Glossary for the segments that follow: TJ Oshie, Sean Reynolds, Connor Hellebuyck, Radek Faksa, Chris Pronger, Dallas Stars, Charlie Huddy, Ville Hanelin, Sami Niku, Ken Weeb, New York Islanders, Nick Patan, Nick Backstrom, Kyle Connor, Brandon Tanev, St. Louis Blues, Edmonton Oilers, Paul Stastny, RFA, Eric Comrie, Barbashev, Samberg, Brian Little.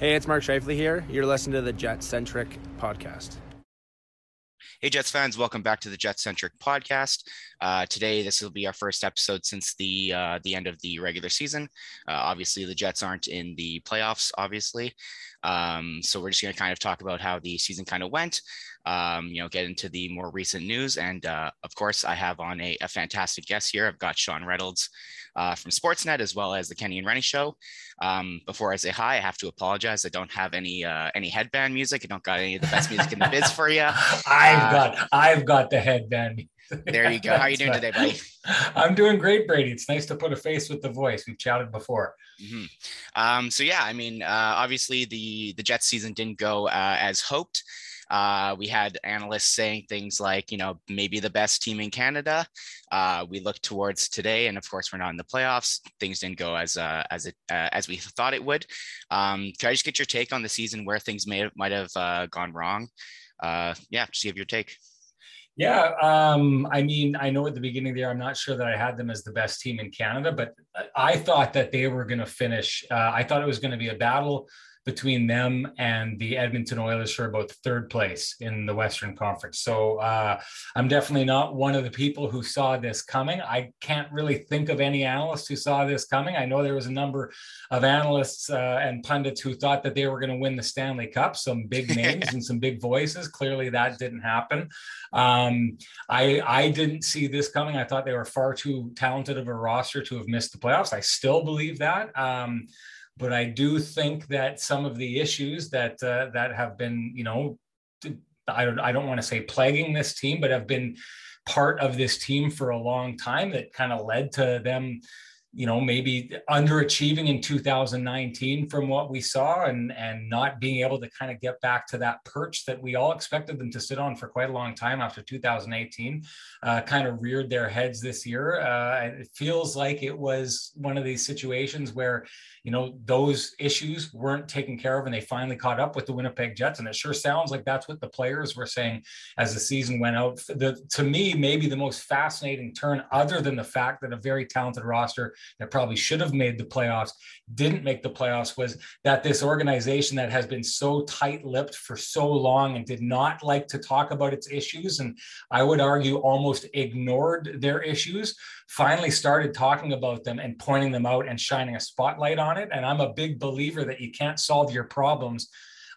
Hey, it's Mark Scheifele here. You're listening to the Jetcentric podcast. Hey, Jets fans, welcome back to the Jetcentric podcast. Today, this will be our first episode since the end of the regular season. Obviously, the Jets aren't in the playoffs, obviously. So we're just going to kind of talk about how the season kind of went, get into the more recent news. And of course, I have on a fantastic guest here. I've got Sean Reynolds from Sportsnet, as well as the Kenny and Rennie Show. Before I say hi, I have to apologize. I don't have any headband music. I don't got any of the best music in the biz for you. I've got the headband. There you go. How are you doing today, buddy? I'm doing great, Brady. It's nice to put a face with the voice. We've chatted before. Mm-hmm. Obviously the Jets season didn't go as hoped. We had analysts saying things like, maybe the best team in Canada. We look towards today, and of course, we're not in the playoffs. Things didn't go as we thought it would. Can I just get your take on the season, where things might have gone wrong? Just give your take. Yeah, I know at the beginning there, I'm not sure that I had them as the best team in Canada, but I thought that they were going to finish. I thought it was going to be a battle between them and the Edmonton Oilers for about third place in the Western Conference. So I'm definitely not one of the people who saw this coming. I can't really think of any analysts who saw this coming. I know there was a number of analysts and pundits who thought that they were going to win the Stanley Cup, some big names and some big voices. Clearly that didn't happen. I didn't see this coming. I thought they were far too talented of a roster to have missed the playoffs. I still believe that. But I do think that some of the issues that have been, I don't want to say plaguing this team, but have been part of this team for a long time, that kind of led to them, maybe underachieving in 2019 from what we saw, and not being able to kind of get back to that perch that we all expected them to sit on for quite a long time after 2018, kind of reared their heads this year. It feels like it was one of these situations where, those issues weren't taken care of and they finally caught up with the Winnipeg Jets. And it sure sounds like that's what the players were saying as the season went out. To me, maybe the most fascinating turn, other than the fact that a very talented roster that probably should have made the playoffs didn't make the playoffs, was that this organization that has been so tight-lipped for so long and did not like to talk about its issues, and I would argue almost ignored their issues, finally started talking about them and pointing them out and shining a spotlight on it. And I'm a big believer that you can't solve your problems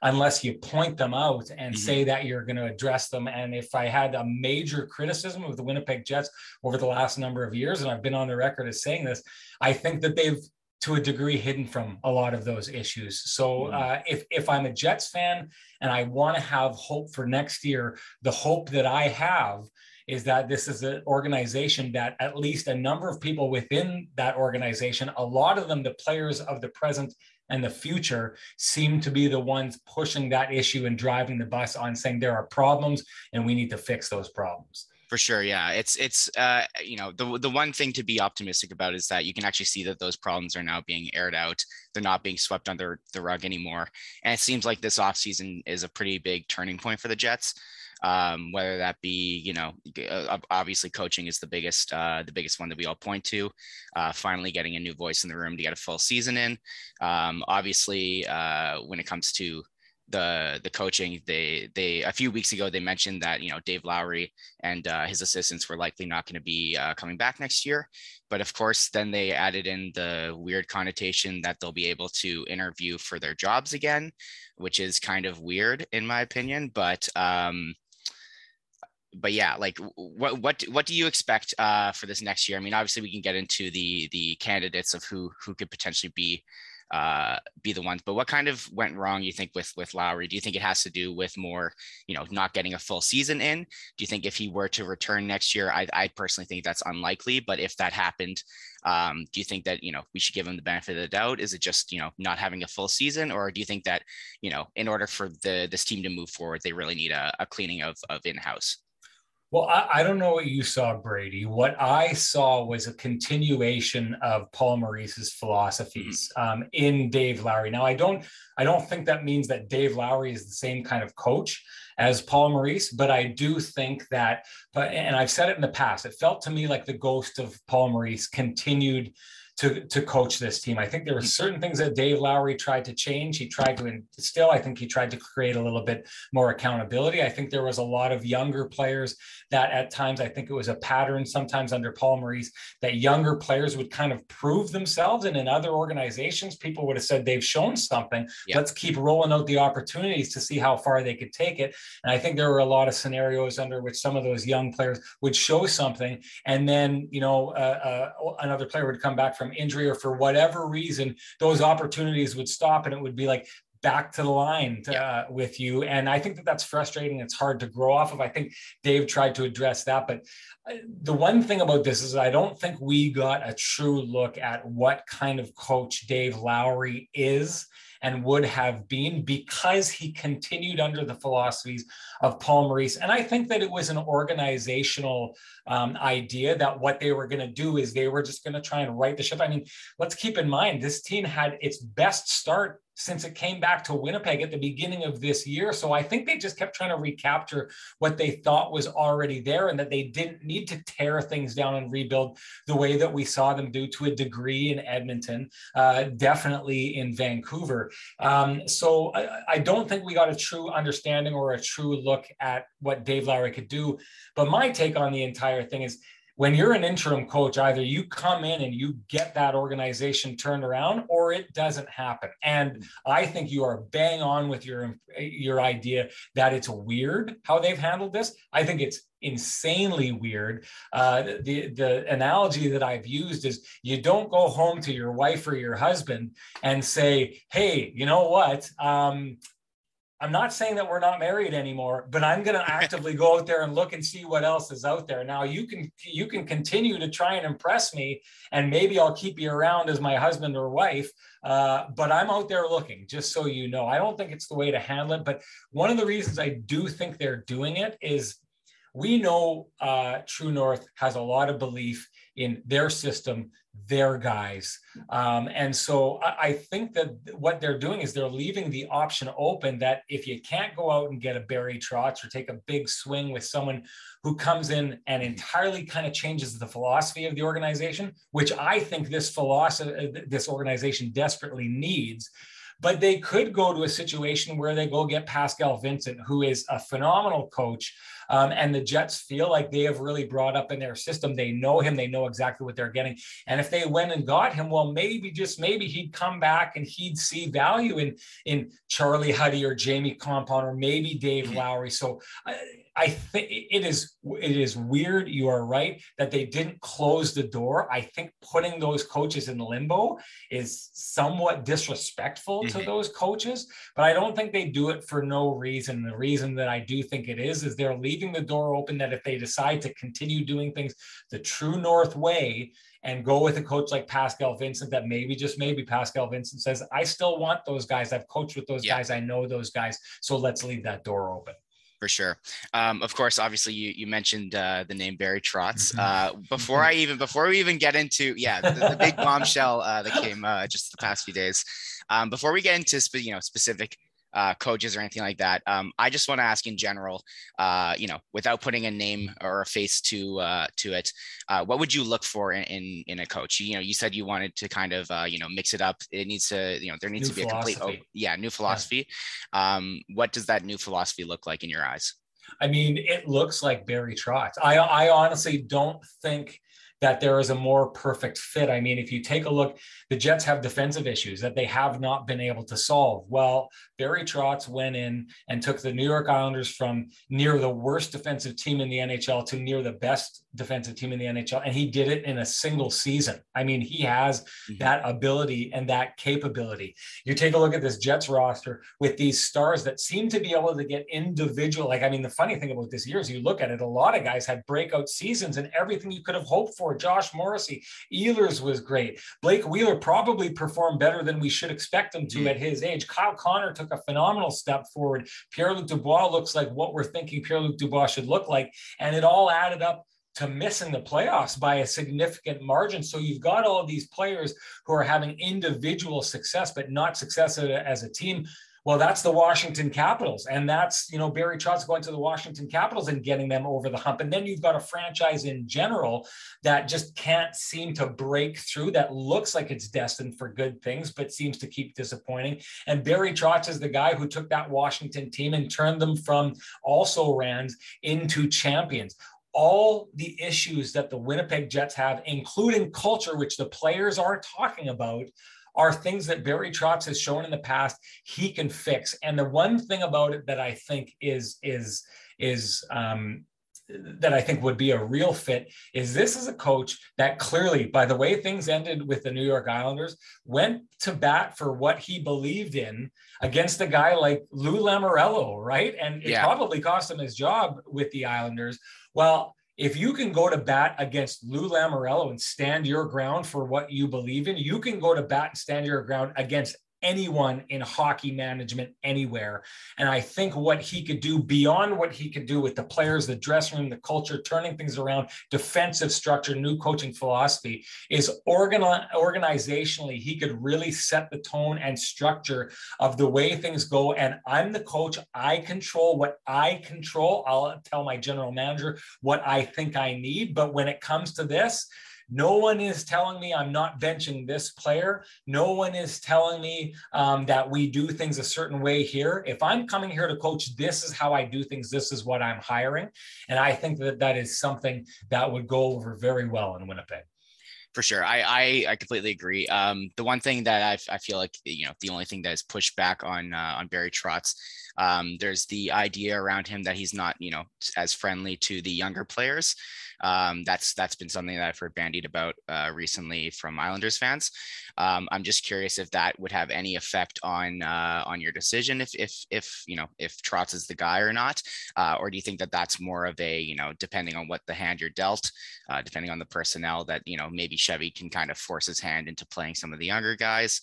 unless you point them out and say that you're going to address them. And if I had a major criticism of the Winnipeg Jets over the last number of years, and I've been on the record as saying this, I think that they've, to a degree, hidden from a lot of those issues. So if I'm a Jets fan and I want to have hope for next year, the hope that I have is that this is an organization that at least a number of people within that organization, a lot of them the players of the present and the future, seem to be the ones pushing that issue and driving the bus on, saying there are problems and we need to fix those problems. For sure. Yeah. The one thing to be optimistic about is that you can actually see that those problems are now being aired out. They're not being swept under the rug anymore. And it seems like this offseason is a pretty big turning point for the Jets. Whether that be, obviously coaching is the biggest one that we all point to, finally getting a new voice in the room to get a full season in. When it comes to the coaching, they a few weeks ago they mentioned that Dave Lowry and his assistants were likely not going to be coming back next year, but of course then they added in the weird connotation that they'll be able to interview for their jobs again, which is kind of weird in my opinion. But what do you expect for this next year? I mean, obviously we can get into the candidates of who could potentially be the ones, but what kind of went wrong, you think, with Lowry? Do you think it has to do with more, not getting a full season in? Do you think if he were to return next year, I personally think that's unlikely, but if that happened, do you think that, we should give him the benefit of the doubt? Is it just, not having a full season? Or do you think that, in order for this team to move forward, they really need a cleaning of in-house? Well, I don't know what you saw, Brady. What I saw was a continuation of Paul Maurice's philosophies in Dave Lowry. Now, I don't think that means that Dave Lowry is the same kind of coach as Paul Maurice, but I do think that, and I've said it in the past, it felt to me like the ghost of Paul Maurice continued to coach this team. I think there were certain things that Dave Lowry tried to change. He tried to instill. I think he tried to create a little bit more accountability. I think there was a lot of younger players that at times, I think it was a pattern sometimes under Paul Maurice, that younger players would kind of prove themselves. And in other organizations, people would have said they've shown something. Yep. Let's keep rolling out the opportunities to see how far they could take it. And I think there were a lot of scenarios under which some of those young players would show something. And then, you know, another player would come back from injury or for whatever reason, those opportunities would stop and it would be like, back to the line with you. And I think that that's frustrating. It's hard to grow off of. I think Dave tried to address that. But the one thing about this is I don't think we got a true look at what kind of coach Dave Lowry is and would have been, because he continued under the philosophies of Paul Maurice. And I think that it was an organizational idea that what they were going to do is they were just going to try and right the ship. I mean, let's keep in mind, this team had its best start since it came back to Winnipeg at the beginning of this year. So I think they just kept trying to recapture what they thought was already there and that they didn't need to tear things down and rebuild the way that we saw them do to a degree in Edmonton, definitely in Vancouver. So I don't think we got a true understanding or a true look at what Dave Lowry could do. But my take on the entire thing is, when you're an interim coach, either you come in and you get that organization turned around or it doesn't happen. And I think you are bang on with your idea that it's weird how they've handled this. I think it's insanely weird. The analogy that I've used is you don't go home to your wife or your husband and say, hey, you know what? I'm not saying that we're not married anymore, but I'm going to actively go out there and look and see what else is out there. Now you can continue to try and impress me, and maybe I'll keep you around as my husband or wife. But I'm out there looking, just so you know. I don't think it's the way to handle it. But one of the reasons I do think they're doing it is we know True North has a lot of belief in their system, their guys. And so I think that what they're doing is they're leaving the option open that if you can't go out and get a Barry Trotz or take a big swing with someone who comes in and entirely kind of changes the philosophy of the organization, which I think this organization desperately needs. But they could go to a situation where they go get Pascal Vincent, who is a phenomenal coach. And the Jets feel like they have really brought up in their system. They know him. They know exactly what they're getting. And if they went and got him, well, maybe, just maybe, he'd come back and he'd see value in Charlie Huddy or Jamie Compon or maybe Dave Lowry. So I think it is weird. You are right that they didn't close the door. I think putting those coaches in limbo is somewhat disrespectful to those coaches, but I don't think they do it for no reason. The reason that I do think it is they're leaving the door open that if they decide to continue doing things the True North way and go with a coach like Pascal Vincent, that maybe, just maybe, Pascal Vincent says, I still want those guys. I've coached with those guys. I know those guys. So let's leave that door open. For sure. Of course, obviously you mentioned the name Barry Trotz before we even get into, the big bombshell that came just the past few days, before we get into, specific coaches or anything like that. I just want to ask in general, without putting a name or a face to it, what would you look for in a coach? You said you wanted to kind of, mix it up. It needs to, there needs to be a complete, new philosophy. Yeah. What does that new philosophy look like in your eyes? I mean, it looks like Barry Trotz. I honestly don't think that there is a more perfect fit. I mean, if you take a look, the Jets have defensive issues that they have not been able to solve. Well, Barry Trotz went in and took the New York Islanders from near the worst defensive team in the NHL to near the best defensive team in the NHL. And he did it in a single season. I mean, he has that ability and that capability. You take a look at this Jets roster with these stars that seem to be able to get individual. Like, I mean, the funny thing about this year is you look at it, a lot of guys had breakout seasons and everything you could have hoped for. Josh Morrissey, Ehlers was great. Blake Wheeler probably performed better than we should expect him to at his age. Kyle Connor took a phenomenal step forward. Pierre-Luc Dubois looks like what we're thinking Pierre-Luc Dubois should look like. And it all added up to missing the playoffs by a significant margin. So you've got all of these players who are having individual success, but not success as a team. Well, that's the Washington Capitals. And that's, you know, Barry Trotz going to the Washington Capitals and getting them over the hump. And then you've got a franchise in general that just can't seem to break through, that looks like it's destined for good things, but seems to keep disappointing. And Barry Trotz is the guy who took that Washington team and turned them from also rans into champions. All the issues that the Winnipeg Jets have, including culture, which the players aren't talking about, are things that Barry Trotz has shown in the past he can fix. And the one thing about it that I think is that I think would be a real fit is this is a coach that clearly, by the way things ended with the New York Islanders, went to bat for what he believed in against a guy like Lou Lamoriello, right? And it probably cost him his job with the Islanders. Well, if you can go to bat against Lou Lamoriello and stand your ground for what you believe in, you can go to bat and stand your ground against anyone in hockey management anywhere. And I think what he could do beyond what he could do with the players, the dressing room, the culture, turning things around, defensive structure, new coaching philosophy, is organizationally, he could really set the tone and structure of the way things go. And I'm the coach. I control what I control. I'll tell my general manager what I think I need. But when it comes to this, no one is telling me I'm not benching this player. No one is telling me that we do things a certain way here. If I'm coming here to coach, this is how I do things. This is what I'm hiring. And I think that that is something that would go over very well in Winnipeg. For sure. I completely agree. The one thing that I feel like, you know, the only thing that is pushed back on Barry Trotz, there's the idea around him that he's not, you know, as friendly to the younger players. That's been something that I've heard bandied about recently from Islanders fans. I'm just curious if that would have any effect on your decision, if you know, if Trotz is the guy or not, or do you think that that's more of a, you know, depending on what the hand you're dealt, depending on the personnel, that, you know, maybe Chevy can kind of force his hand into playing some of the younger guys,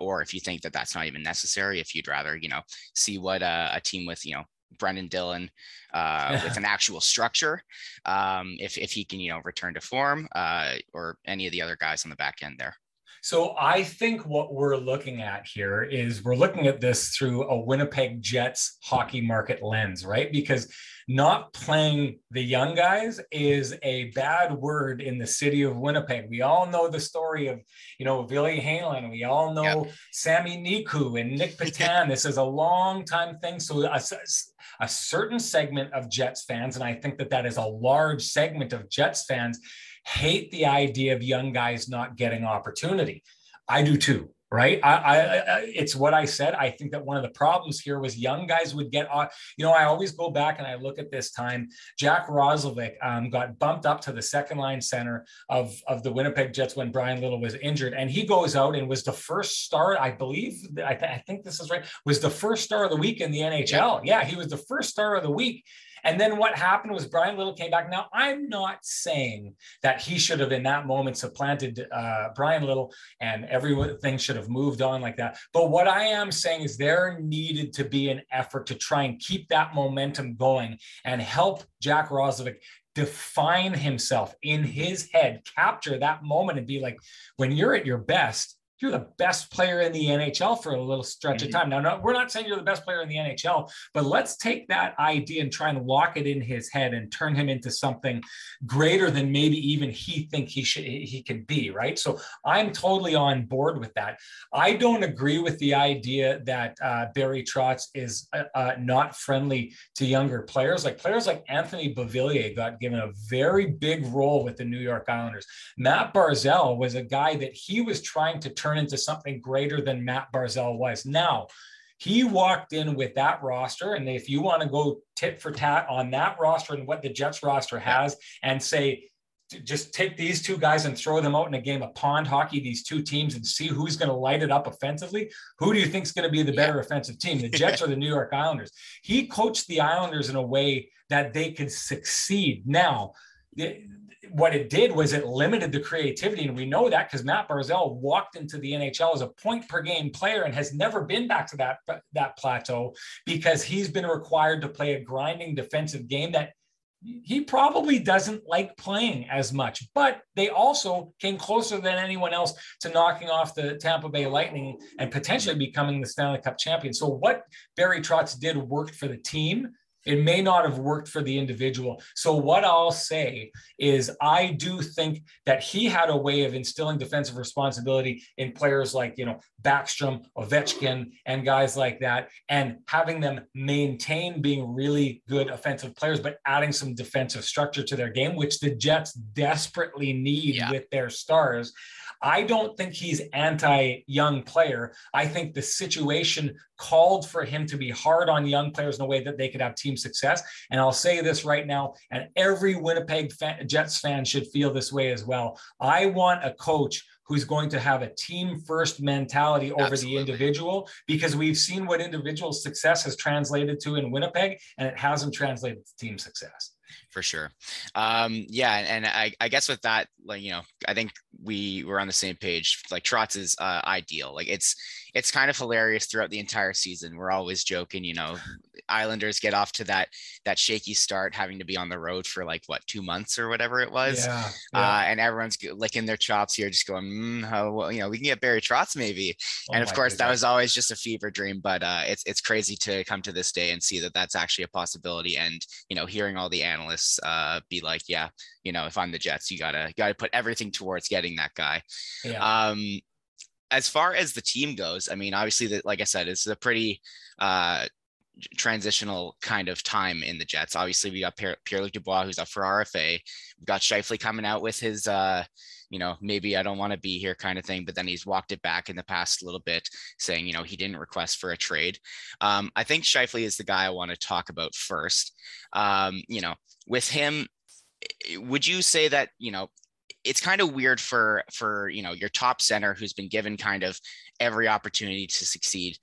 or if you think that that's not even necessary, if you'd rather, you know, see what a team with, you know, Brendan Dillon with an actual structure, if he can, you know, return to form, or any of the other guys on the back end there. So I think what we're looking at here is we're looking at this through a Winnipeg Jets hockey market lens, right? Because not playing the young guys is a bad word in the city of Winnipeg. We all know the story of, you know, Ville Hanelin. We all know Sami Niku and Nick Patan. This is a long time thing. So a certain segment of Jets fans, and I think that that is a large segment of Jets fans, hate the idea of young guys not getting opportunity. I do too, right? I it's what I said. I think that one of the problems here was young guys would get, you know, I always go back and I look at this time. Jack Roslovic got bumped up to the second line center of the Winnipeg Jets when Brian Little was injured. And he goes out and was the first star, I believe, I think this is right, was the first star of the week in the NHL. Yeah, he was the first star of the week. And then what happened was Brian Little came back. Now, I'm not saying that he should have in that moment supplanted Brian Little and everything should have moved on like that. But what I am saying is there needed to be an effort to try and keep that momentum going and help Jack Roslovic define himself in his head, capture that moment and be like, when you're at your best, you're the best player in the NHL for a little stretch of time. Now, no, we're not saying you're the best player in the NHL, but let's take that idea and try and lock it in his head and turn him into something greater than maybe even he can be, right? So I'm totally on board with that. I don't agree with the idea that Barry Trotz is not friendly to younger players. Like players like Anthony Beauvillier got given a very big role with the New York Islanders. Mat Barzal was a guy that he was trying to turn into something greater than Mat Barzal was. Now, he walked in with that roster, and if you want to go tit for tat on that roster and what the Jets roster has and say, just take these two guys and throw them out in a game of pond hockey, these two teams, and see who's going to light it up offensively. Who do you think is going to be the better offensive team, the Jets or the New York Islanders? He coached the Islanders in a way that they could succeed. Now, what it did was it limited the creativity. And we know that because Mat Barzal walked into the NHL as a point per game player and has never been back to that plateau because he's been required to play a grinding defensive game that he probably doesn't like playing as much, but they also came closer than anyone else to knocking off the Tampa Bay Lightning and potentially becoming the Stanley Cup champion. So what Barry Trotz did worked for the team. It may not have worked for the individual. So what I'll say is I do think that he had a way of instilling defensive responsibility in players like, Backstrom, Ovechkin, and guys like that, and having them maintain being really good offensive players, but adding some defensive structure to their game, which the Jets desperately need with their stars. I don't think he's anti-young player. I think the situation called for him to be hard on young players in a way that they could have team success. And I'll say this right now, and every Winnipeg Jets fan should feel this way as well. I want a coach who's going to have a team first mentality over the individual, because we've seen what individual success has translated to in Winnipeg, and it hasn't translated to team success. For sure. And I guess with that, I think we were on the same page. Like Trotz is ideal. Like it's kind of hilarious throughout the entire season. We're always joking, Islanders get off to that shaky start, having to be on the road for 2 months or whatever it was. And everyone's licking their chops here, just going, we can get Barry Trotz maybe. And of course that was always just a fever dream, but it's crazy to come to this day and see that that's actually a possibility. And, hearing all the analysts be like, if I'm the Jets, you gotta put everything towards getting that guy. As far as the team goes, I mean, obviously that, like I said, it's a pretty transitional kind of time in the Jets. Obviously we got Pierre-Luc Dubois, who's up for RFA. We've got Scheifele coming out with his maybe I don't want to be here kind of thing, but then he's walked it back in the past a little bit, saying, he didn't request for a trade. I think Scheifele is the guy I want to talk about first. With him, would you say that, it's kind of weird for your top center who's been given kind of every opportunity to succeed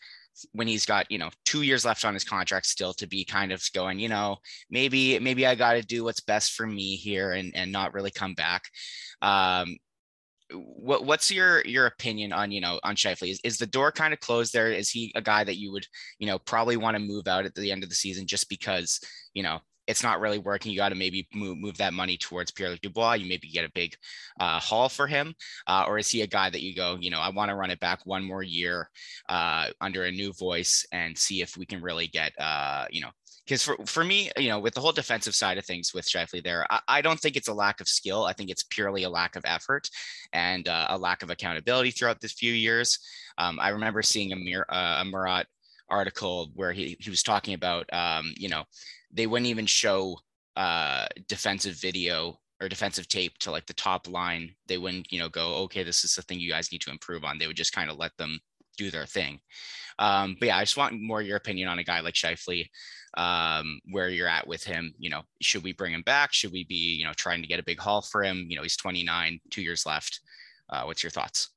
when he's got, 2 years left on his contract still, to be kind of going, maybe I got to do what's best for me here and not really come back. What's your opinion on, on Scheifele? Is the door kind of closed there? Is he a guy that you would, probably want to move out at the end of the season just because, it's not really working? You got to maybe move that money towards Pierre-Luc Dubois. You maybe get a big haul for him. Or is he a guy that you go, I want to run it back one more year under a new voice and see if we can really get, because for me, with the whole defensive side of things with Scheifele there, I don't think it's a lack of skill. I think it's purely a lack of effort and a lack of accountability throughout this few years. I remember seeing a Murat article where he was talking about, they wouldn't even show defensive video or defensive tape to the top line. They wouldn't, go, okay, this is the thing you guys need to improve on. They would just kind of let them do their thing. I just want more your opinion on a guy like Scheifele, where you're at with him. Should we bring him back? Should we be, trying to get a big haul for him? He's 29, 2 years left. What's your thoughts?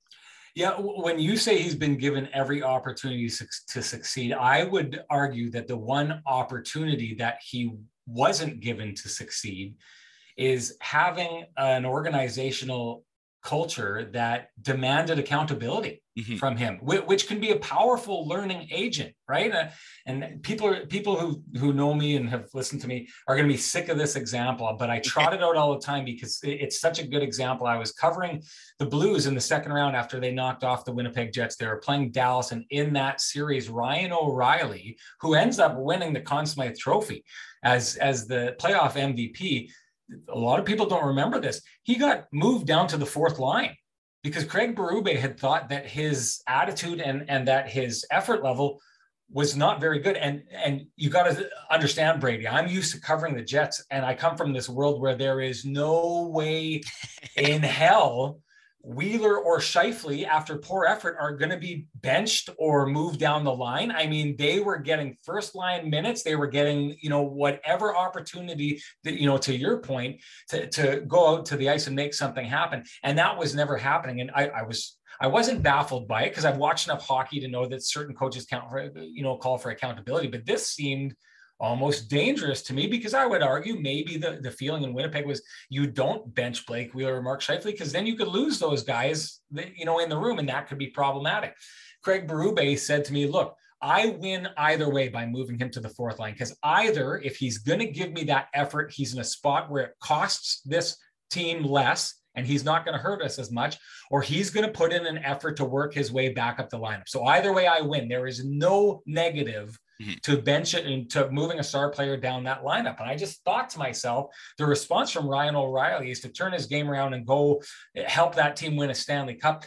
Yeah, when you say he's been given every opportunity to succeed, I would argue that the one opportunity that he wasn't given to succeed is having an organizational culture that demanded accountability from him, which can be a powerful learning agent, right? And people who know me and have listened to me are going to be sick of this example, but I trot it out all the time because it's such a good example. I was covering the Blues in the second round after they knocked off the Winnipeg Jets. They were playing Dallas, and in that series, Ryan O'Reilly, who ends up winning the Conn Smythe Trophy as the playoff MVP, a lot of people don't remember this, he got moved down to the fourth line because Craig Berube had thought that his attitude and that his effort level was not very good. And you got to understand, Brady, I'm used to covering the Jets, and I come from this world where there is no way in hell Wheeler or Scheifele, after poor effort, are going to be benched or moved down the line. I mean, they were getting first line minutes. They were getting, whatever opportunity that, to your point, to go out to the ice and make something happen. And that was never happening. And I wasn't baffled by it because I've watched enough hockey to know that certain coaches call for accountability, but this seemed almost dangerous to me, because I would argue maybe the feeling in Winnipeg was you don't bench Blake Wheeler or Mark Scheifele, because then you could lose those guys, in the room, and that could be problematic. Craig Berube said to me, look, I win either way by moving him to the fourth line, because either if he's going to give me that effort, he's in a spot where it costs this team less and he's not going to hurt us as much, or he's going to put in an effort to work his way back up the lineup. So either way I win. There is no negative to bench it and to moving a star player down that lineup. And I just thought to myself, the response from Ryan O'Reilly is to turn his game around and go help that team win a Stanley Cup.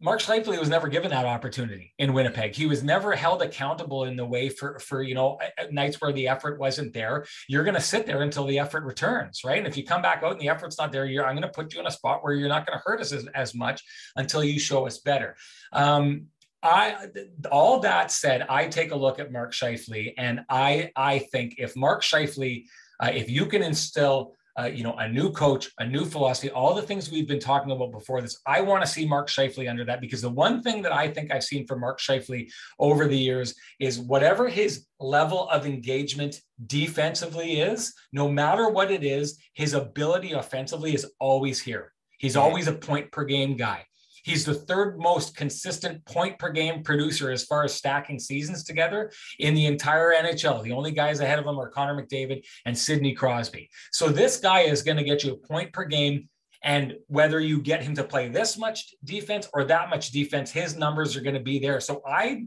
Mark Scheifele was never given that opportunity in Winnipeg. He was never held accountable in the way for you know, nights where the effort wasn't there. You're going to sit there until the effort returns, right? And if you come back out and the effort's not there, I'm going to put you in a spot where you're not going to hurt us as much until you show us better. All that said, I take a look at Mark Scheifele, and I think if Mark Scheifele, if you can instill a new coach, a new philosophy, all the things we've been talking about before this, I want to see Mark Scheifele under that, because the one thing that I think I've seen from Mark Scheifele over the years is whatever his level of engagement defensively is, no matter what it is, his ability offensively is always here. He's always a point per game guy. He's the third most consistent point per game producer as far as stacking seasons together in the entire NHL. The only guys ahead of him are Connor McDavid and Sidney Crosby. So this guy is going to get you a point per game. And whether you get him to play this much defense or that much defense, his numbers are going to be there. So I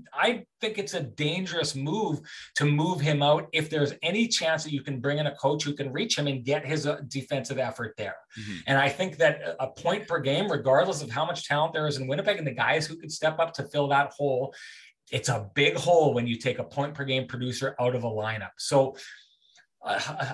think it's a dangerous move to move him out if there's any chance that you can bring in a coach who can reach him and get his defensive effort there. Mm-hmm. And I think that a point per game, regardless of how much talent there is in Winnipeg and the guys who could step up to fill that hole, it's a big hole when you take a point per game producer out of a lineup. So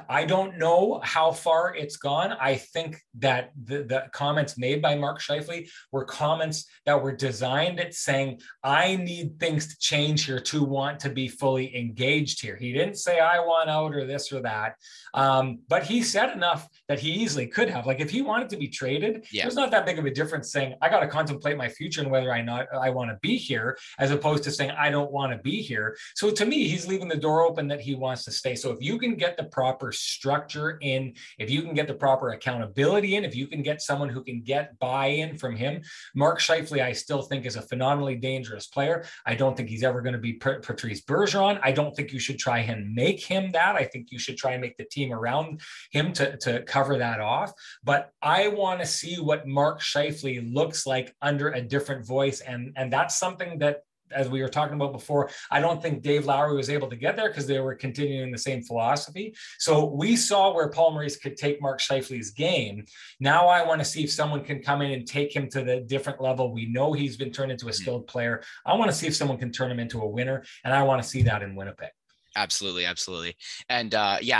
I don't know how far it's gone. I think that the comments made by Mark Scheifele were comments that were designed at saying, I need things to change here to want to be fully engaged here. He didn't say I want out or this or that. But he said enough that he easily could have, like if he wanted to be traded, there's not that big of a difference saying I got to contemplate my future and whether I want to be here, as opposed to saying I don't want to be here. So to me, he's leaving the door open that he wants to stay. So if you can get the proper structure in, if you can get the proper accountability in, if you can get someone who can get buy-in from him, Mark Scheifele, I still think is a phenomenally dangerous player. I don't think he's ever going to be Patrice Bergeron. I don't think you should try and make him that. I think you should try and make the team around him to cover that off. But I want to see what Mark Scheifele looks like under a different voice. And that's something that, as we were talking about before, I don't think Dave Lowry was able to get there because they were continuing the same philosophy. So we saw where Paul Maurice could take Mark Scheifele's game. Now I want to see if someone can come in and take him to the different level. We know he's been turned into a skilled player. I want to see if someone can turn him into a winner, and I want to see that in Winnipeg. Absolutely. Absolutely. And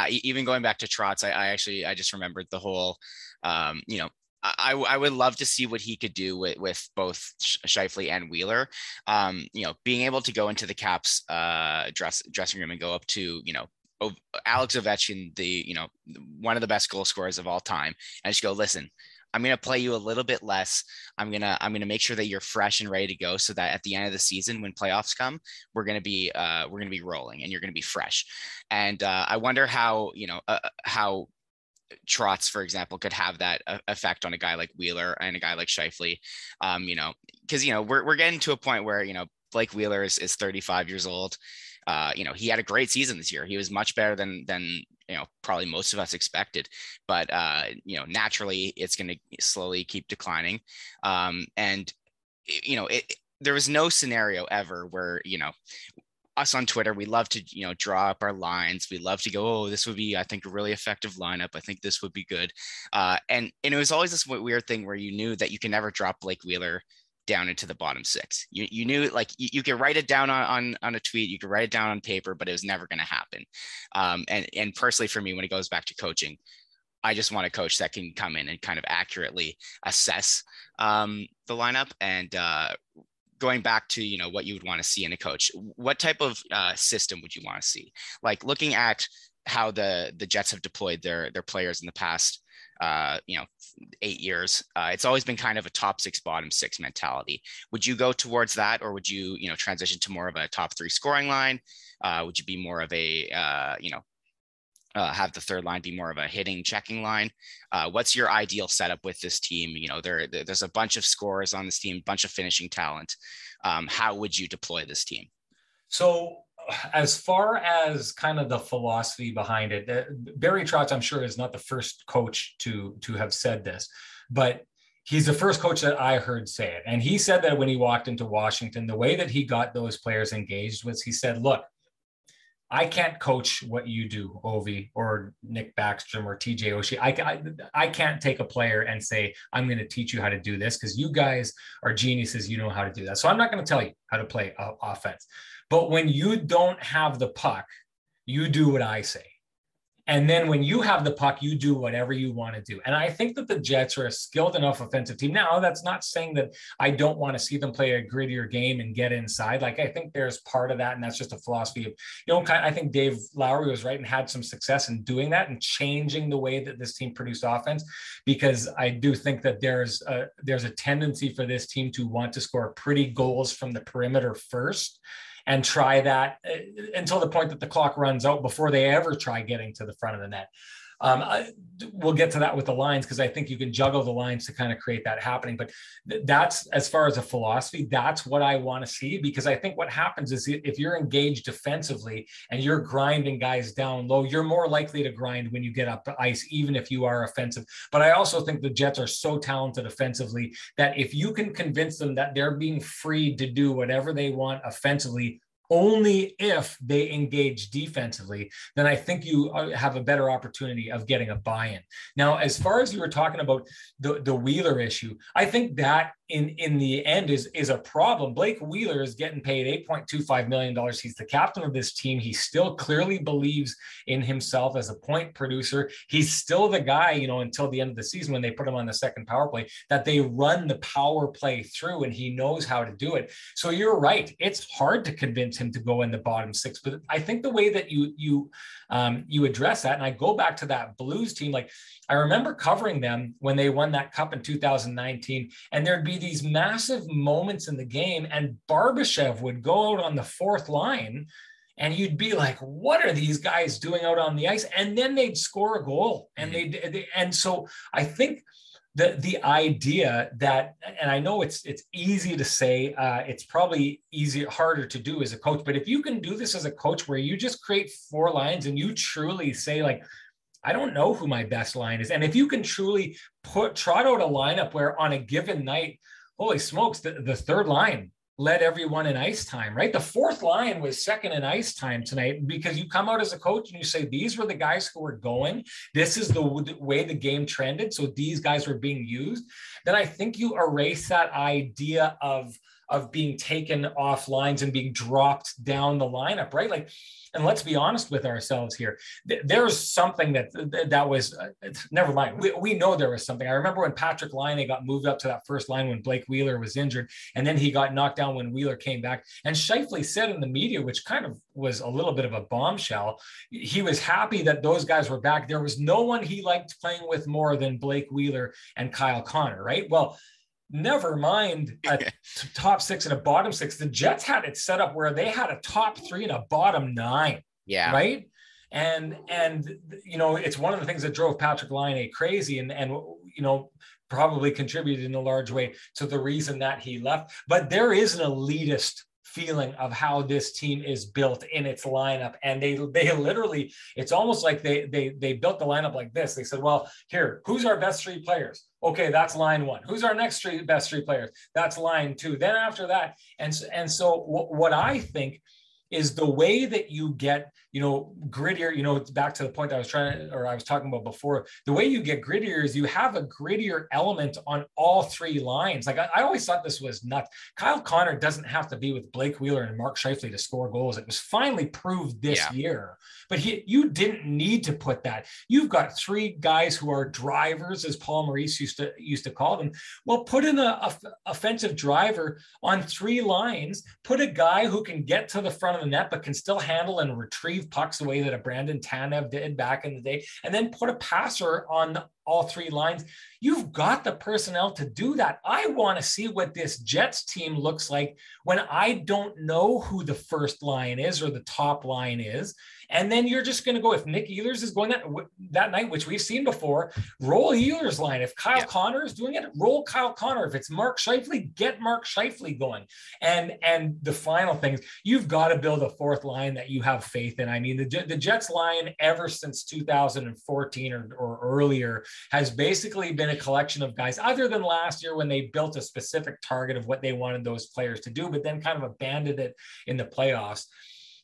even going back to Trotz, I just remembered the whole, I would love to see what he could do with both Scheifele and Wheeler, being able to go into the Caps dressing room and go up to, Alex Ovechkin, one of the best goal scorers of all time, and just go, listen, I'm going to play you a little bit less. I'm going to make sure that you're fresh and ready to go, so that at the end of the season, when playoffs come, we're going to be rolling and you're going to be fresh. And I wonder how Trotz, for example, could have that effect on a guy like Wheeler and a guy like Scheifele, because, we're getting to a point where, Blake Wheeler is 35 years old. He had a great season this year. He was much better than probably most of us expected, but, naturally it's going to slowly keep declining. There was no scenario ever where, us on Twitter, we love to, draw up our lines. We love to go, oh, this would be, I think, a really effective lineup. I think this would be good. And it was always this weird thing where you knew that you can never drop Blake Wheeler down into the bottom six. You knew, like, you could write it down on a tweet, you could write it down on paper, but it was never going to happen. And personally, for me, when it goes back to coaching, I just want a coach that can come in and kind of accurately assess the lineup. And going back to, what you would want to see in a coach, what type of system would you want to see? Like looking at how the Jets have deployed their players in the past, 8 years, it's always been kind of a top six, bottom six mentality. Would you go towards that, or would you, transition to more of a top three scoring line? Would you be more of a, have the third line be more of a hitting, checking line? What's your ideal setup with this team? There's a bunch of scorers on this team, bunch of finishing talent. How would you deploy this team? So as far as kind of the philosophy behind it, Barry Trotz, I'm sure, is not the first coach to have said this, but he's the first coach that I heard say it. And he said that when he walked into Washington, the way that he got those players engaged was he said, look, I can't coach what you do, Ovi or Nick Backstrom or TJ Oshie. I can't take a player and say, I'm going to teach you how to do this because you guys are geniuses. You know how to do that. So I'm not going to tell you how to play offense. But when you don't have the puck, you do what I say. And then when you have the puck, you do whatever you want to do. And I think that the Jets are a skilled enough offensive team. Now, that's not saying that I don't want to see them play a grittier game and get inside. Like, I think there's part of that. And that's just a philosophy of, you know, I think Dave Lowry was right and had some success in doing that and changing the way that this team produced offense, because I do think that there's a tendency for this team to want to score pretty goals from the perimeter first and try that until the point that the clock runs out before they ever try getting to the front of the net. We'll get to that with the lines, because I think you can juggle the lines to kind of create that happening. But that's, as far as a philosophy, that's what I want to see, because I think what happens is if you're engaged defensively and you're grinding guys down low, you're more likely to grind when you get up the ice, even if you are offensive. But I also think the Jets are so talented offensively that if you can convince them that they're being free to do whatever they want offensively, only if they engage defensively, then I think you have a better opportunity of getting a buy-in. Now, as far as you were talking about the Wheeler issue, I think that in the end is a problem. Blake Wheeler is getting paid $8.25 million. He's the captain of this team. He still clearly believes in himself as a point producer. He's still the guy, you know, until the end of the season when they put him on the second power play, that they run the power play through, and he knows how to do it. So you're right. It's hard to convince him to go in the bottom six, but I think the way that you address that, and I go back to that Blues team, like I remember covering them when they won that cup in 2019, and there'd be these massive moments in the game, and Barbashev would go out on the fourth line, and you'd be like, what are these guys doing out on the ice? And then they'd score a goal, and so I think the idea that, and I know it's easy to say, it's probably harder to do as a coach, but if you can do this as a coach where you just create four lines and you truly say, like, I don't know who my best line is. And if you can truly trot out a lineup where on a given night, holy smokes, the third line led everyone in ice time, right? The fourth line was second in ice time tonight, because you come out as a coach and you say, these were the guys who were going, this is the way the game trended, so these guys were being used. Then I think you erase that idea of being taken off lines and being dropped down the lineup, right? Like, and let's be honest with ourselves here. There's something that was, never mind. We know there was something. I remember when Patrik Laine got moved up to that first line when Blake Wheeler was injured, and then he got knocked down when Wheeler came back. And Scheifele said in the media, which kind of was a little bit of a bombshell, he was happy that those guys were back. There was no one he liked playing with more than Blake Wheeler and Kyle Connor, right? Well, never mind a top six and a bottom six. The Jets had it set up where they had a top three and a bottom nine. Yeah. Right. And, you know, it's one of the things that drove Patrik Laine crazy and, you know, probably contributed in a large way to the reason that he left. But there is an elitist feeling of how this team is built in its lineup. And they literally, it's almost like they built the lineup like this. They said, well, here, who's our best three players? Okay, that's line one. Who's our next best three players? That's line two. Then after that. And so what I think is the way that you get, you know, grittier, you know, back to the point I was talking about before, the way you get grittier is you have a grittier element on all three lines. Like I always thought this was nuts. Kyle Connor doesn't have to be with Blake Wheeler and Mark Scheifele to score goals. It was finally proved this year, but you didn't need to put that. You've got three guys who are drivers, as Paul Maurice used to call them. Well, put in a offensive driver on three lines, put a guy who can get to the front of the net, but can still handle and retrieve pucks the way that a Brandon Tanev did back in the day, and then put a passer on all three lines. You've got the personnel to do that. I want to see what this Jets team looks like when I don't know who the first line is or the top line is. And then you're just going to go, if Nik Ehlers is going that night, which we've seen before, roll Ehlers' line. If Kyle Connor is doing it, roll Kyle Connor. If it's Mark Scheifele, get Mark Scheifele going. And the final thing is, you've got to build a fourth line that you have faith in. I mean, the Jets line ever since 2014 or earlier has basically been a collection of guys, other than last year when they built a specific target of what they wanted those players to do, but then kind of abandoned it in the playoffs.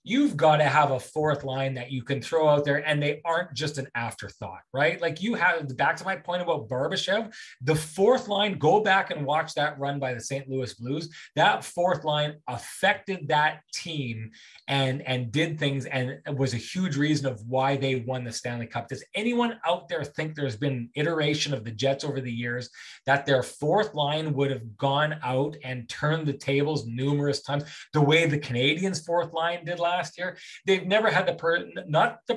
You've got to have a fourth line that you can throw out there, and they aren't just an afterthought, right? Like, you have, back to my point about Barbashev, the fourth line, go back and watch that run by the St. Louis Blues. That fourth line affected that team and did things, and was a huge reason of why they won the Stanley Cup. Does anyone out there think there's been an iteration of the Jets over the years that their fourth line would have gone out and turned the tables numerous times, the way the Canadiens' fourth line did last year? They've never had the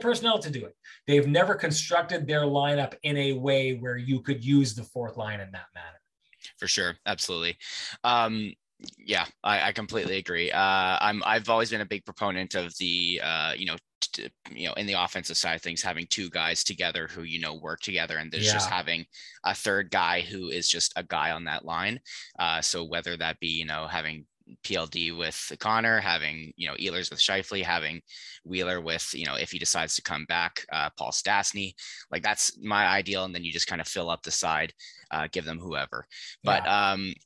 personnel to do it. They've never constructed their lineup in a way where you could use the fourth line in that manner. For sure. Absolutely. Yeah, I completely agree. I've always been a big proponent of the, in the offensive side of things, having two guys together who, work together, and there's just having a third guy who is just a guy on that line. So whether that be, having PLD with Connor, having, Ehlers with Scheifele, having Wheeler with, if he decides to come back, Paul Stastny, like, that's my ideal. And then you just kind of fill up the side, give them whoever. But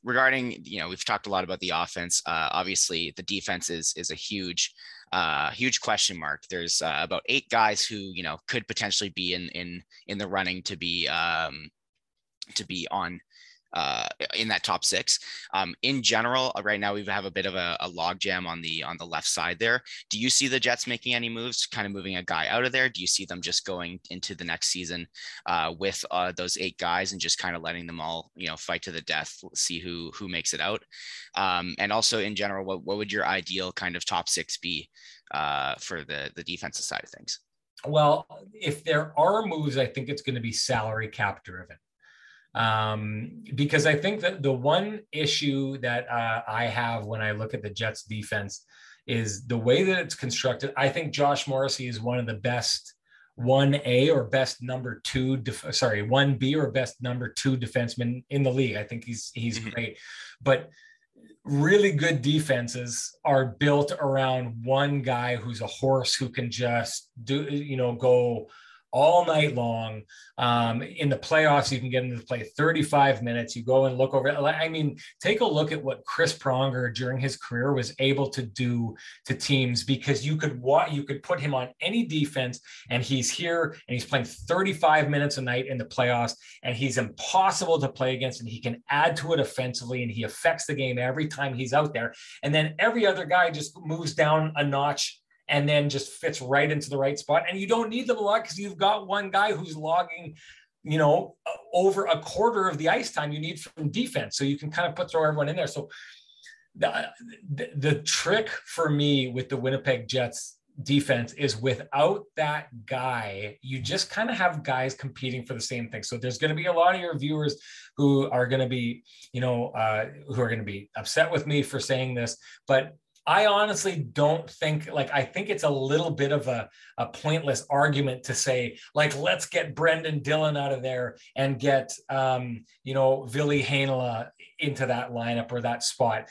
regarding, we've talked a lot about the offense. Obviously the defense is a huge question mark. There's about 8 guys who, could potentially be in the running to be, on, in that top 6. In general, right now we have a bit of a log jam on the left side there. Do you see the Jets making any moves, kind of moving a guy out of there? Do you see them just going into the next season with those 8 guys and just kind of letting them all, fight to the death, see who makes it out? And also in general, what would your ideal kind of top 6 be for the defensive side of things? Well, if there are moves, I think it's going to be salary cap driven. Because I think that the one issue that I have when I look at the Jets defense is the way that it's constructed. I think Josh Morrissey is one of the best 1A or best number 2, 1B or best number 2 defenseman in the league. I think he's great, but really good defenses are built around one guy who's a horse who can just go all night long. In the playoffs, you can get him to play 35 minutes. You go and look over. I mean, take a look at what Chris Pronger during his career was able to do to teams, because you could put him on any defense, and he's here and he's playing 35 minutes a night in the playoffs, and he's impossible to play against, and he can add to it offensively, and he affects the game every time he's out there. And then every other guy just moves down a notch and then just fits right into the right spot. And you don't need them a lot because you've got one guy who's logging, over a quarter of the ice time you need from defense. So you can kind of throw everyone in there. So the trick for me with the Winnipeg Jets defense is, without that guy, you just kind of have guys competing for the same thing. So there's going to be a lot of your viewers who are going to be, who are going to be upset with me for saying this, but I honestly don't think, I think it's a little bit of a pointless argument to say, let's get Brendan Dillon out of there and get, Ville Heinola into that lineup or that spot.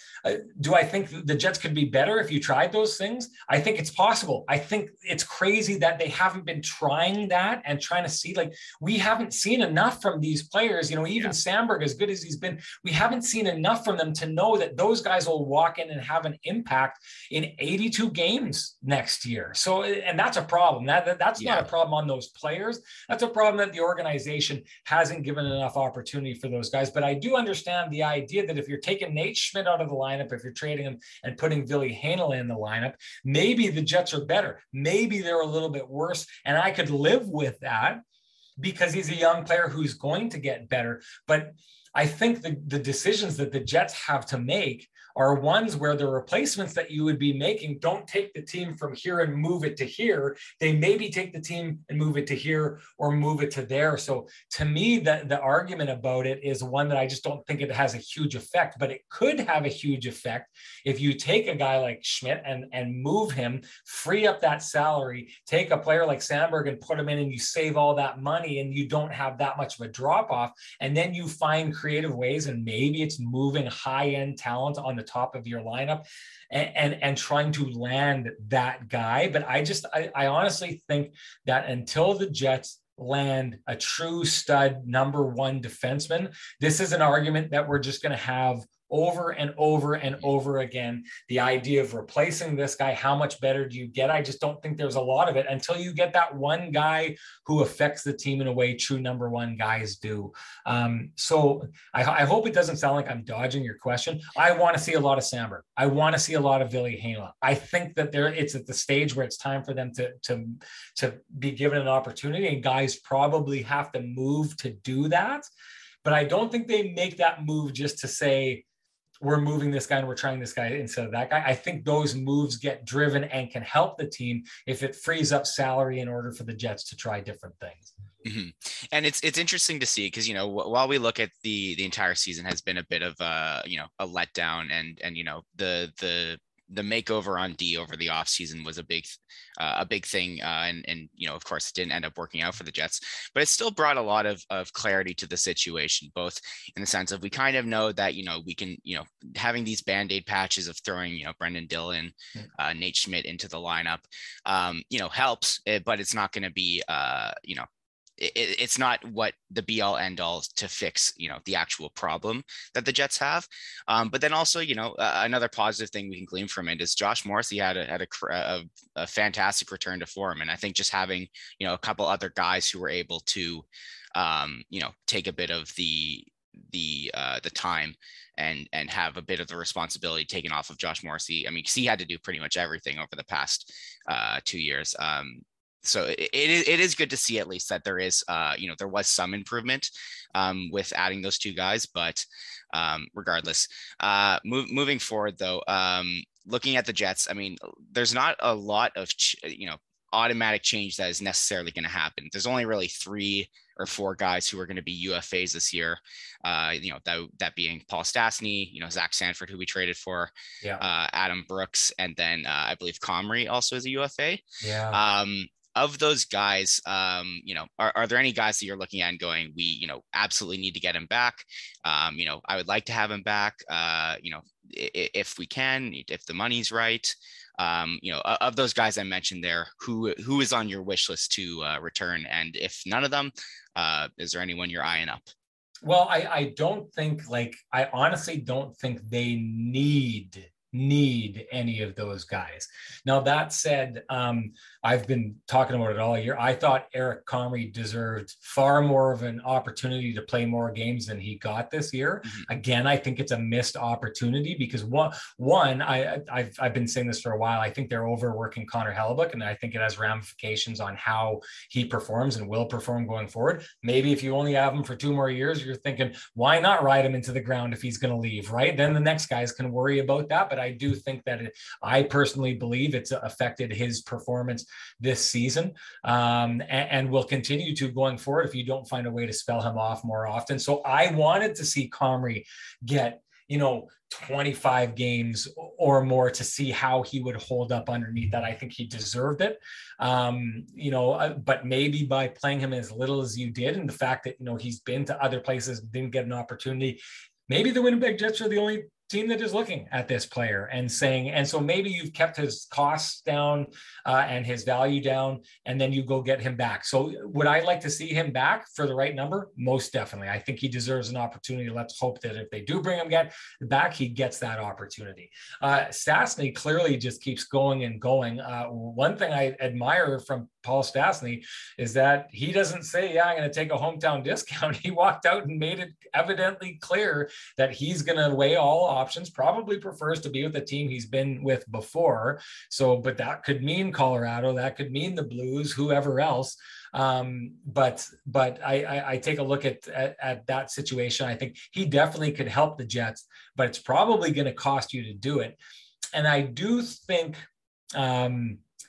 Do I think the Jets could be better if you tried those things? I think it's possible. I think it's crazy that they haven't been trying that and trying to see, we haven't seen enough from these players, even Samberg, as good as he's been, we haven't seen enough from them to know that those guys will walk in and have an impact in 82 games next year. So, and that's a problem. That's not a problem on those players. That's a problem that the organization hasn't given enough opportunity for those guys. But I do understand the idea that if you're taking Nate Schmidt out of the lineup, if you're trading him and putting Ville Heinola in the lineup, maybe the Jets are better. Maybe they're a little bit worse. And I could live with that because he's a young player who's going to get better. But I think the decisions that the Jets have to make are ones where the replacements that you would be making don't take the team from here and move it to here. They maybe take the team and move it to here or move it to there. So to me, the argument about it is one that I just don't think it has a huge effect, but it could have a huge effect if you take a guy like Schmidt and move him, free up that salary, take a player like Samberg and put him in, and you save all that money and you don't have that much of a drop-off. And then you find creative ways, and maybe it's moving high-end talent on the top of your lineup and trying to land that guy. But I honestly think that until the Jets land a true stud number one defenseman, this is an argument that we're just going to have over and over and over again. The idea of replacing this guy, how much better do you get? I just don't think there's a lot of it until you get that one guy who affects the team in a way true number one guys do. So I hope it doesn't sound like I'm dodging your question. I want to see a lot of Samberg. I want to see a lot of Ville Heinola. I think that it's at the stage where it's time for them to be given an opportunity, and guys probably have to move to do that. But I don't think they make that move just to say, we're moving this guy and we're trying this guy instead of that guy. I think those moves get driven and can help the team if it frees up salary in order for the Jets to try different things. Mm-hmm. And it's interesting to see, because, you know, while we look at the entire season has been a bit of a, you know, a letdown, and, you know, the makeover on D over the offseason was a big thing. And, you know, of course it didn't end up working out for the Jets, but it still brought a lot of clarity to the situation, both in the sense of, we kind of know that, you know, we can, you know, having these Band-Aid patches of throwing, you know, Brendan Dillon, Nate Schmidt into the lineup, you know, helps, but it's not going to be, you know, it's not what the be all end all to fix, you know, the actual problem that the Jets have. But then also, you know, another positive thing we can glean from it is Josh Morrissey had a fantastic return to form. And I think just having, you know, a couple other guys who were able to, you know, take a bit of the time and have a bit of the responsibility taken off of Josh Morrissey. I mean, 'cause he had to do pretty much everything over the past 2 years. So it is good to see at least that there is, you know, there was some improvement with adding those two guys. But regardless, moving forward, though, looking at the Jets, I mean, there's not a lot of, you know, automatic change that is necessarily going to happen. There's only really 3 or 4 guys who are going to be UFAs this year. You know, that being Paul Stastny, you know, Zach Sanford, who we traded for, Adam Brooks, and then I believe Comrie also is a UFA. Yeah. Of those guys, you know, are there any guys that you're looking at and going, we, you know, absolutely need to get him back? You know, I would like to have him back, you know, if we can, if the money's right. You know, of those guys I mentioned there, who is on your wish list to return? And if none of them, is there anyone you're eyeing up? Well, I don't think, like, I honestly don't think they need any of those guys. Now, that said, I've been talking about it all year. I thought Eric Comrie deserved far more of an opportunity to play more games than he got this year. Mm-hmm. Again, I think it's a missed opportunity because I've been saying this for a while. I think they're overworking Connor Hellebuyck, and I think it has ramifications on how he performs and will perform going forward. Maybe if you only have him for 2 more years, you're thinking, why not ride him into the ground if he's going to leave, right? Then the next guys can worry about that. But I do think that I personally believe it's affected his performance this season, and will continue to going forward if you don't find a way to spell him off more often. So I wanted to see Comrie get, you know, 25 games or more to see how he would hold up underneath that. I think he deserved it. You know, but maybe by playing him as little as you did, and the fact that, you know, he's been to other places, didn't get an opportunity, maybe the Winnipeg Jets are the only team that is looking at this player and saying, and so maybe you've kept his costs down and his value down, and then you go get him back. So would I like to see him back for the right number? Most definitely. I think he deserves an opportunity. Let's hope that if they do bring him back, he gets that opportunity. Stastny clearly just keeps going and going. One thing I admire from Paul Stastny is that he doesn't say, yeah, I'm going to take a hometown discount. He walked out and made it evidently clear that he's going to weigh all options, probably prefers to be with a team he's been with before. So, but that could mean Colorado, that could mean the Blues, whoever else. But I take a look at that situation. I think he definitely could help the Jets, but it's probably going to cost you to do it. And I do think,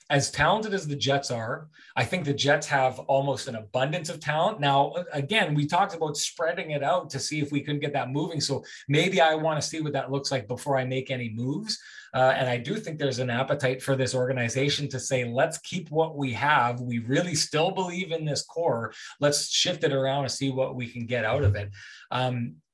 as talented as the Jets are, I think the Jets have almost an abundance of talent. Now, again, we talked about spreading it out to see if we couldn't get that moving. So maybe I want to see what that looks like before I make any moves. And I do think there's an appetite for this organization to say, let's keep what we have. We really still believe in this core. Let's shift it around and see what we can get out of it.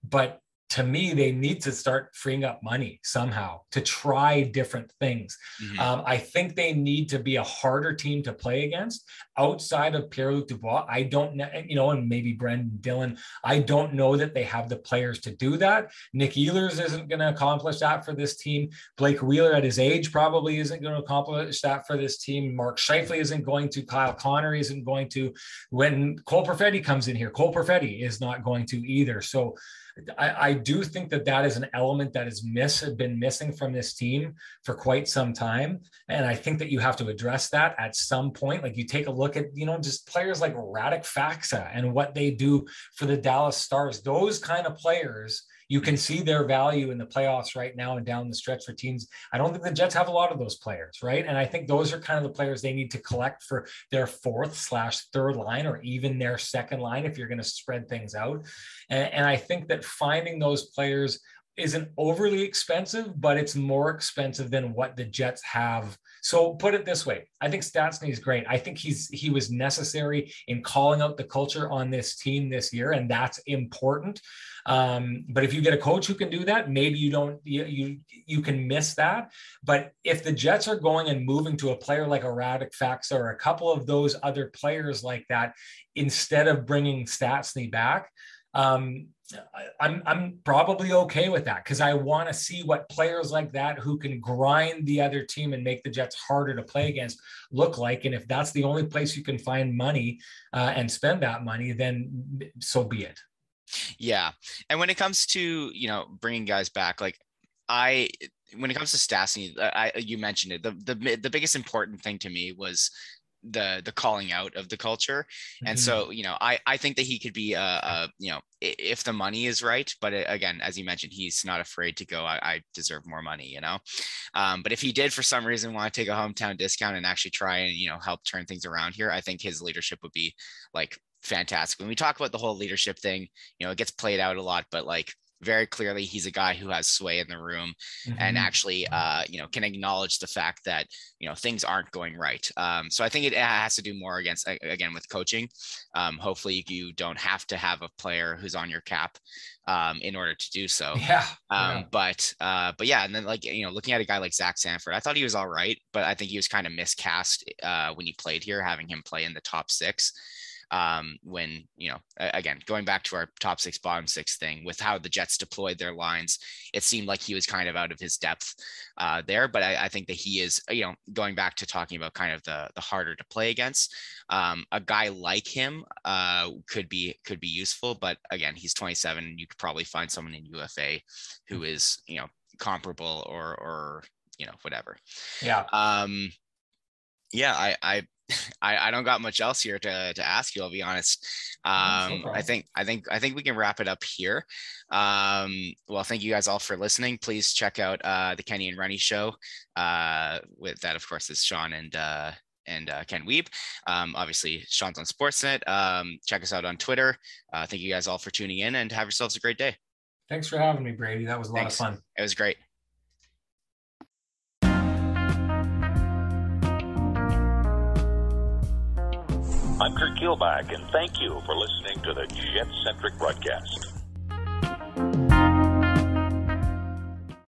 But to me, they need to start freeing up money somehow to try different things. Mm-hmm. I think they need to be a harder team to play against outside of Pierre-Luc Dubois. I don't know, and maybe Brendan Dillon. I don't know that they have the players to do that. Nik Ehlers isn't going to accomplish that for this team. Blake Wheeler at his age probably isn't going to accomplish that for this team. Mark Scheifele isn't going to. Kyle Connor isn't going to. When Cole Perfetti comes in here, Cole Perfetti is not going to either. So I do think that is an element that has been missing from this team for quite some time. And I think that you have to address that at some point. Like, you take a look at, just players like Radek Faksa and what they do for the Dallas Stars. Those kind of players, you can see their value in the playoffs right now and down the stretch for teams. I don't think the Jets have a lot of those players, right? And I think those are kind of the players they need to collect for their fourth/third line, or even their second line if you're going to spread things out. And I think that finding those players isn't overly expensive, but it's more expensive than what the Jets have. So put it this way, I think Stastny is great. I think he was necessary in calling out the culture on this team this year, and that's important. But if you get a coach who can do that, maybe you can miss that. But if the Jets are going and moving to a player like a Radek Faksa or a couple of those other players like that, instead of bringing Stastny back, I'm probably okay with that, because I want to see what players like that who can grind the other team and make the Jets harder to play against look like. And if that's the only place you can find money and spend that money, then so be it. Yeah. And when it comes to, bringing guys back, when it comes to Stastny, you mentioned it, the biggest important thing to me was the calling out of the culture. And so, I think that he could be, if the money is right, but again, as you mentioned, he's not afraid to go, I deserve more money, but if he did for some reason want to take a hometown discount and actually try and, help turn things around here, I think his leadership would be fantastic. When we talk about the whole leadership thing, it gets played out a lot, but very clearly he's a guy who has sway in the room and actually, can acknowledge the fact that, things aren't going right. So I think it has to do more with coaching. Hopefully you don't have to have a player who's on your cap in order to do so. Yeah. But yeah. And then looking at a guy like Zach Sanford, I thought he was all right, but I think he was kind of miscast when he played here, having him play in the top six. When, again, going back to our top six, bottom six thing with how the Jets deployed their lines, it seemed like he was kind of out of his depth there. But I think that he is, going back to talking about kind of the harder to play against, a guy like him could be useful. But again, he's 27 and you could probably find someone in UFA who is, comparable or, whatever. Yeah. Yeah. I don't got much else here to ask you, I'll be honest. I think we can wrap it up here. Well, thank you guys all for listening. Please check out the Kenny and Rennie show. With that, of course, is Sean and Ken Weeb. Obviously Sean's on Sportsnet. Check us out on Twitter. Thank you guys all for tuning in, and have yourselves a great day. Thanks for having me, Brady. That was a lot of fun. It was great. I'm Kurt Kielbach, and thank you for listening to the Jetcentric broadcast.